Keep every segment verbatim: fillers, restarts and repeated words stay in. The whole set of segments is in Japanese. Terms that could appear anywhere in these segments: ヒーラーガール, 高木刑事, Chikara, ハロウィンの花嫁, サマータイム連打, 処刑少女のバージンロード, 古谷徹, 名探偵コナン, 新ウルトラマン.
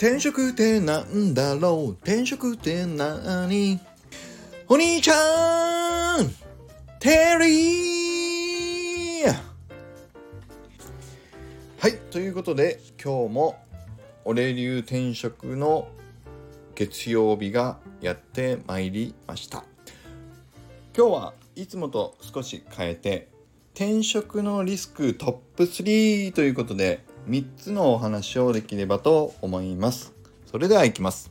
転職ってなんだろう、転職ってなーに、お兄ちゃんテリー。はい、ということで今日も俺流転職の月曜日がやってまいりました。今日はいつもと少し変えて、転職のリスクトップスリーということでみっつのお話をできればと思います。それではいきます。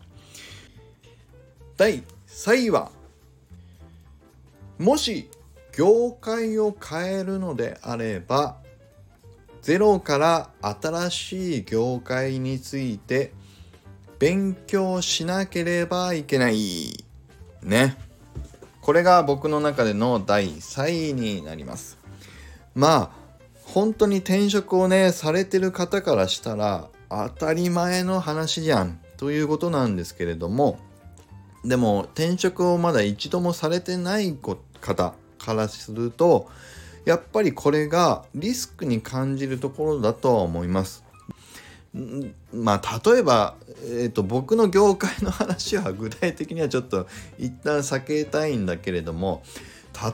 だいさんいは、もし業界を変えるのであればゼロから新しい業界について勉強しなければいけないね。これが僕の中でのだいさんいになります。まあ本当に転職をねされてる方からしたら当たり前の話じゃんということなんですけれども、でも転職をまだ一度もされてない方からするとやっぱりこれがリスクに感じるところだとは思います。まあ例えば、えーと、僕の業界の話は具体的にはちょっと一旦避けたいんだけれども、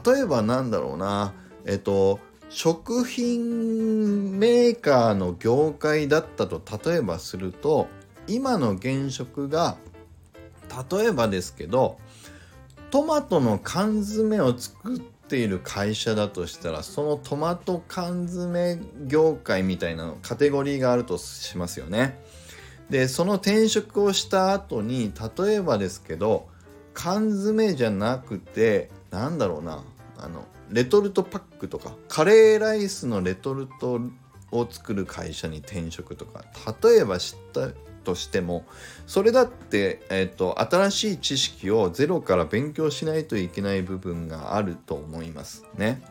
例えばなんだろうな、えっと食品メーカーの業界だったと例えばすると、今の現職が例えばですけどトマトの缶詰を作っている会社だとしたら、そのトマト缶詰業界みたいなカテゴリーがあるとしますよね。でその転職をした後に例えばですけど缶詰じゃなくてなんだろうな、あのレトルトパックとかカレーライスのレトルトを作る会社に転職とか例えば知ったとしても、それだって、えーと、新しい知識をゼロから勉強しないといけない部分があると思いますね。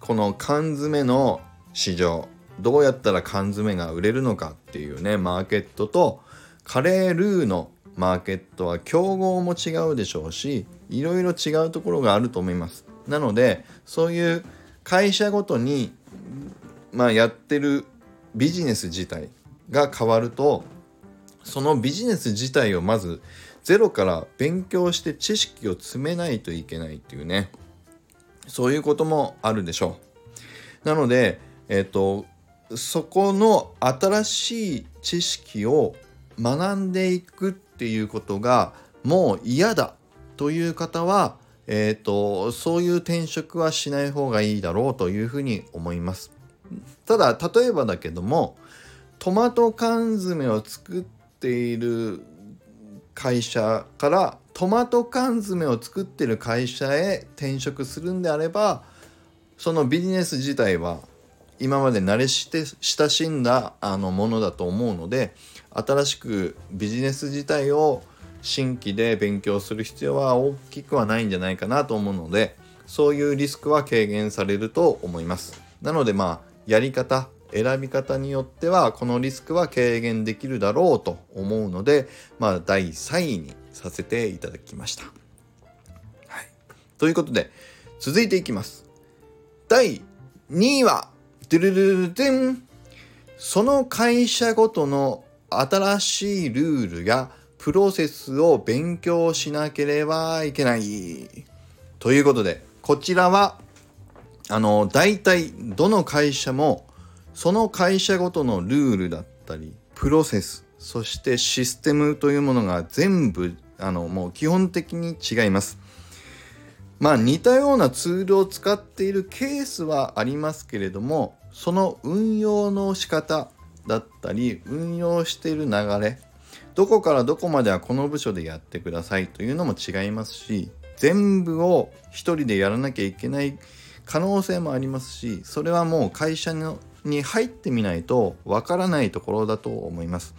この缶詰の市場、どうやったら缶詰が売れるのかっていうねマーケットとカレールーのマーケットは競合も違うでしょうし、いろいろ違うところがあると思います。なのでそういう会社ごとに、まあ、やってるビジネス自体が変わると、そのビジネス自体をまずゼロから勉強して知識を詰めないといけないっていうね、そういうこともあるでしょう。なので、えっと、そこの新しい知識を学んでいくっていうことがもう嫌だという方は、えーと、そういう転職はしない方がいいだろうというふうに思います。ただ例えばだけども、トマト缶詰を作っている会社からトマト缶詰を作っている会社へ転職するんであれば、そのビジネス自体は今まで慣れして親しんだあのものだと思うので、新しくビジネス自体を新規で勉強する必要は大きくはないんじゃないかなと思うので、そういうリスクは軽減されると思います。なのでまあやり方選び方によってはこのリスクは軽減できるだろうと思うので、まあだいさんいにさせていただきました。はい、ということで続いていきます。だいにいはドゥルルルデン、その会社ごとの新しいルールやプロセスを勉強しなければいけないということで、こちらはあの大体どの会社もその会社ごとのルールだったりプロセス、そしてシステムというものが全部あのもう基本的に違います。まあ似たようなツールを使っているケースはありますけれども、その運用の仕方だったり運用している流れ、どこからどこまではこの部署でやってくださいというのも違いますし、全部を一人でやらなきゃいけない可能性もありますし、それはもう会社に入ってみないとわからないところだと思います。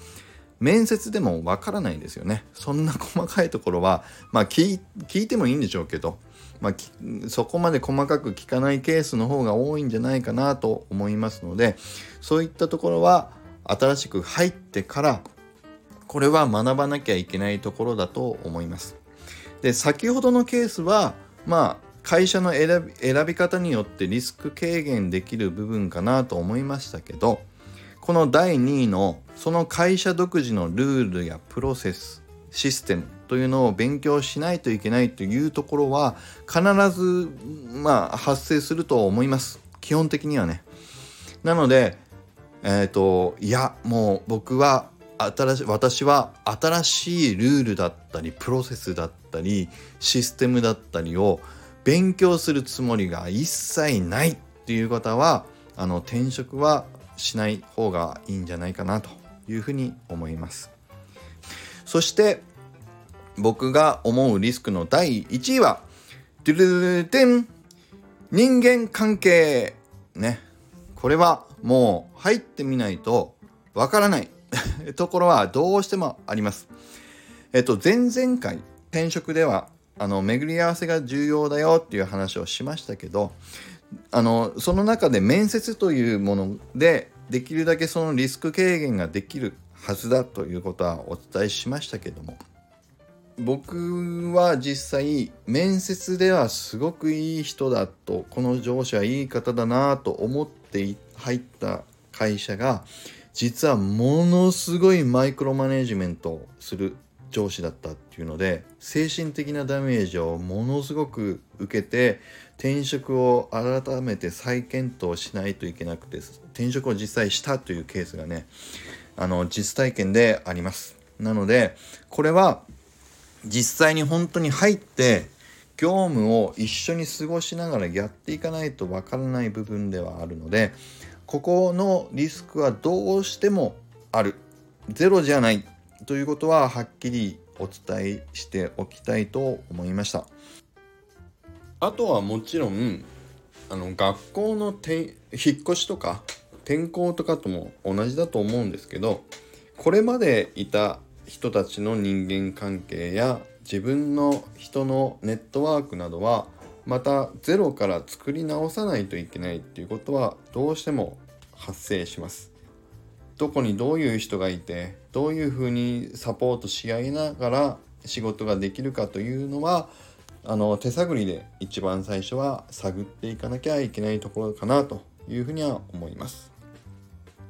面接でもわからないですよね。そんな細かいところはまあ 聞, 聞いてもいいんでしょうけど、まあ、そこまで細かく聞かないケースの方が多いんじゃないかなと思いますので、そういったところは新しく入ってからこれは学ばなきゃいけないところだと思います。で、先ほどのケースは、まあ、会社の選び、選び方によってリスク軽減できる部分かなと思いましたけど、このだいにいのその会社独自のルールやプロセス、システムというのを勉強しないといけないというところは必ずまあ発生すると思います。基本的にはね。なのでえっといやもう僕は新し私は新しいルールだったりプロセスだったりシステムだったりを勉強するつもりが一切ないっていう方はあの転職はしない方がいいんじゃないかなというふうに思います。そして僕が思うリスクのだいいちいはドゥルルルテン人間関係ね。これはもう入ってみないとわからないところはどうしてもあります。えっと前々回転職ではあの巡り合わせが重要だよっていう話をしましたけど、あのその中で面接というものでできるだけそのリスク軽減ができるはずだということはお伝えしましたけども、僕は実際面接ではすごくいい人だと、この上司はいい方だなと思って入った会社が実はものすごいマイクロマネジメントをする上司だったっていうので、精神的なダメージをものすごく受けて転職を改めて再検討しないといけなくて、転職を実際したというケースがね、あの実体験であります。なのでこれは実際に本当に入って業務を一緒に過ごしながらやっていかないとわからない部分ではあるので、ここのリスクはどうしてもある、ゼロじゃないということははっきりお伝えしておきたいと思いました。あとはもちろんあの学校の転引っ越しとか転校とかとも同じだと思うんですけど、これまでいた人たちの人間関係や自分の人のネットワークなどはまたゼロから作り直さないといけないっていうことはどうしても発生します。どこにどういう人がいてどういうふうにサポートし合いながら仕事ができるかというのはあの手探りで一番最初は探っていかなきゃいけないところかなというふうには思います。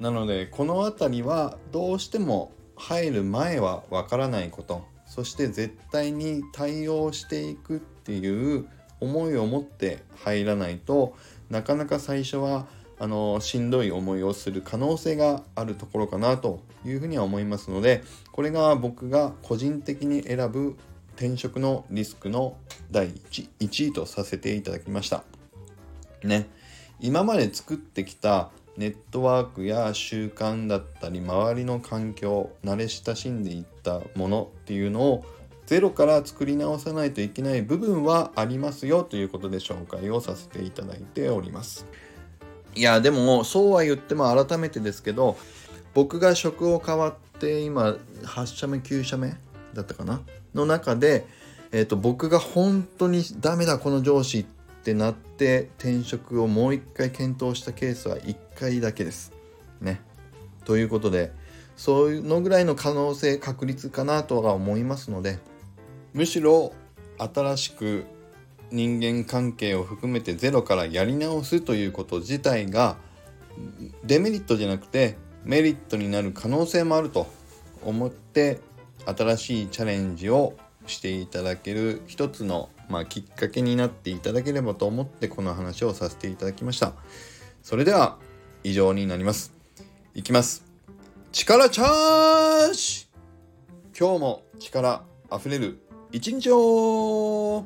なのでこのあたりはどうしても入る前はわからないこと、そして絶対に対応していくっていう思いを持って入らないとなかなか最初はあのしんどい思いをする可能性があるところかなというふうには思いますので、これが僕が個人的に選ぶ転職のリスクのだいいちいとさせていただきましたね。今まで作ってきたネットワークや習慣だったり周りの環境、慣れ親しんでいったものっていうのをゼロから作り直さないといけない部分はありますよということで紹介をさせていただいております。いやでもそうは言っても改めてですけど、僕が職を変わって今はちしゃめきゅうしゃめだったかなの中で、えーと、僕が本当にダメだこの上司ってなって転職をもう一回検討したケースはいっかいだけですね。ということでそういうのぐらいの可能性確率かなとは思いますので、むしろ新しく人間関係を含めてゼロからやり直すということ自体がデメリットじゃなくてメリットになる可能性もあると思って新しいチャレンジをしていただける一つの、まあ、きっかけになっていただければと思ってこの話をさせていただきました。それでは以上になります。いきます。力チャージ。今日も力あふれる一日を。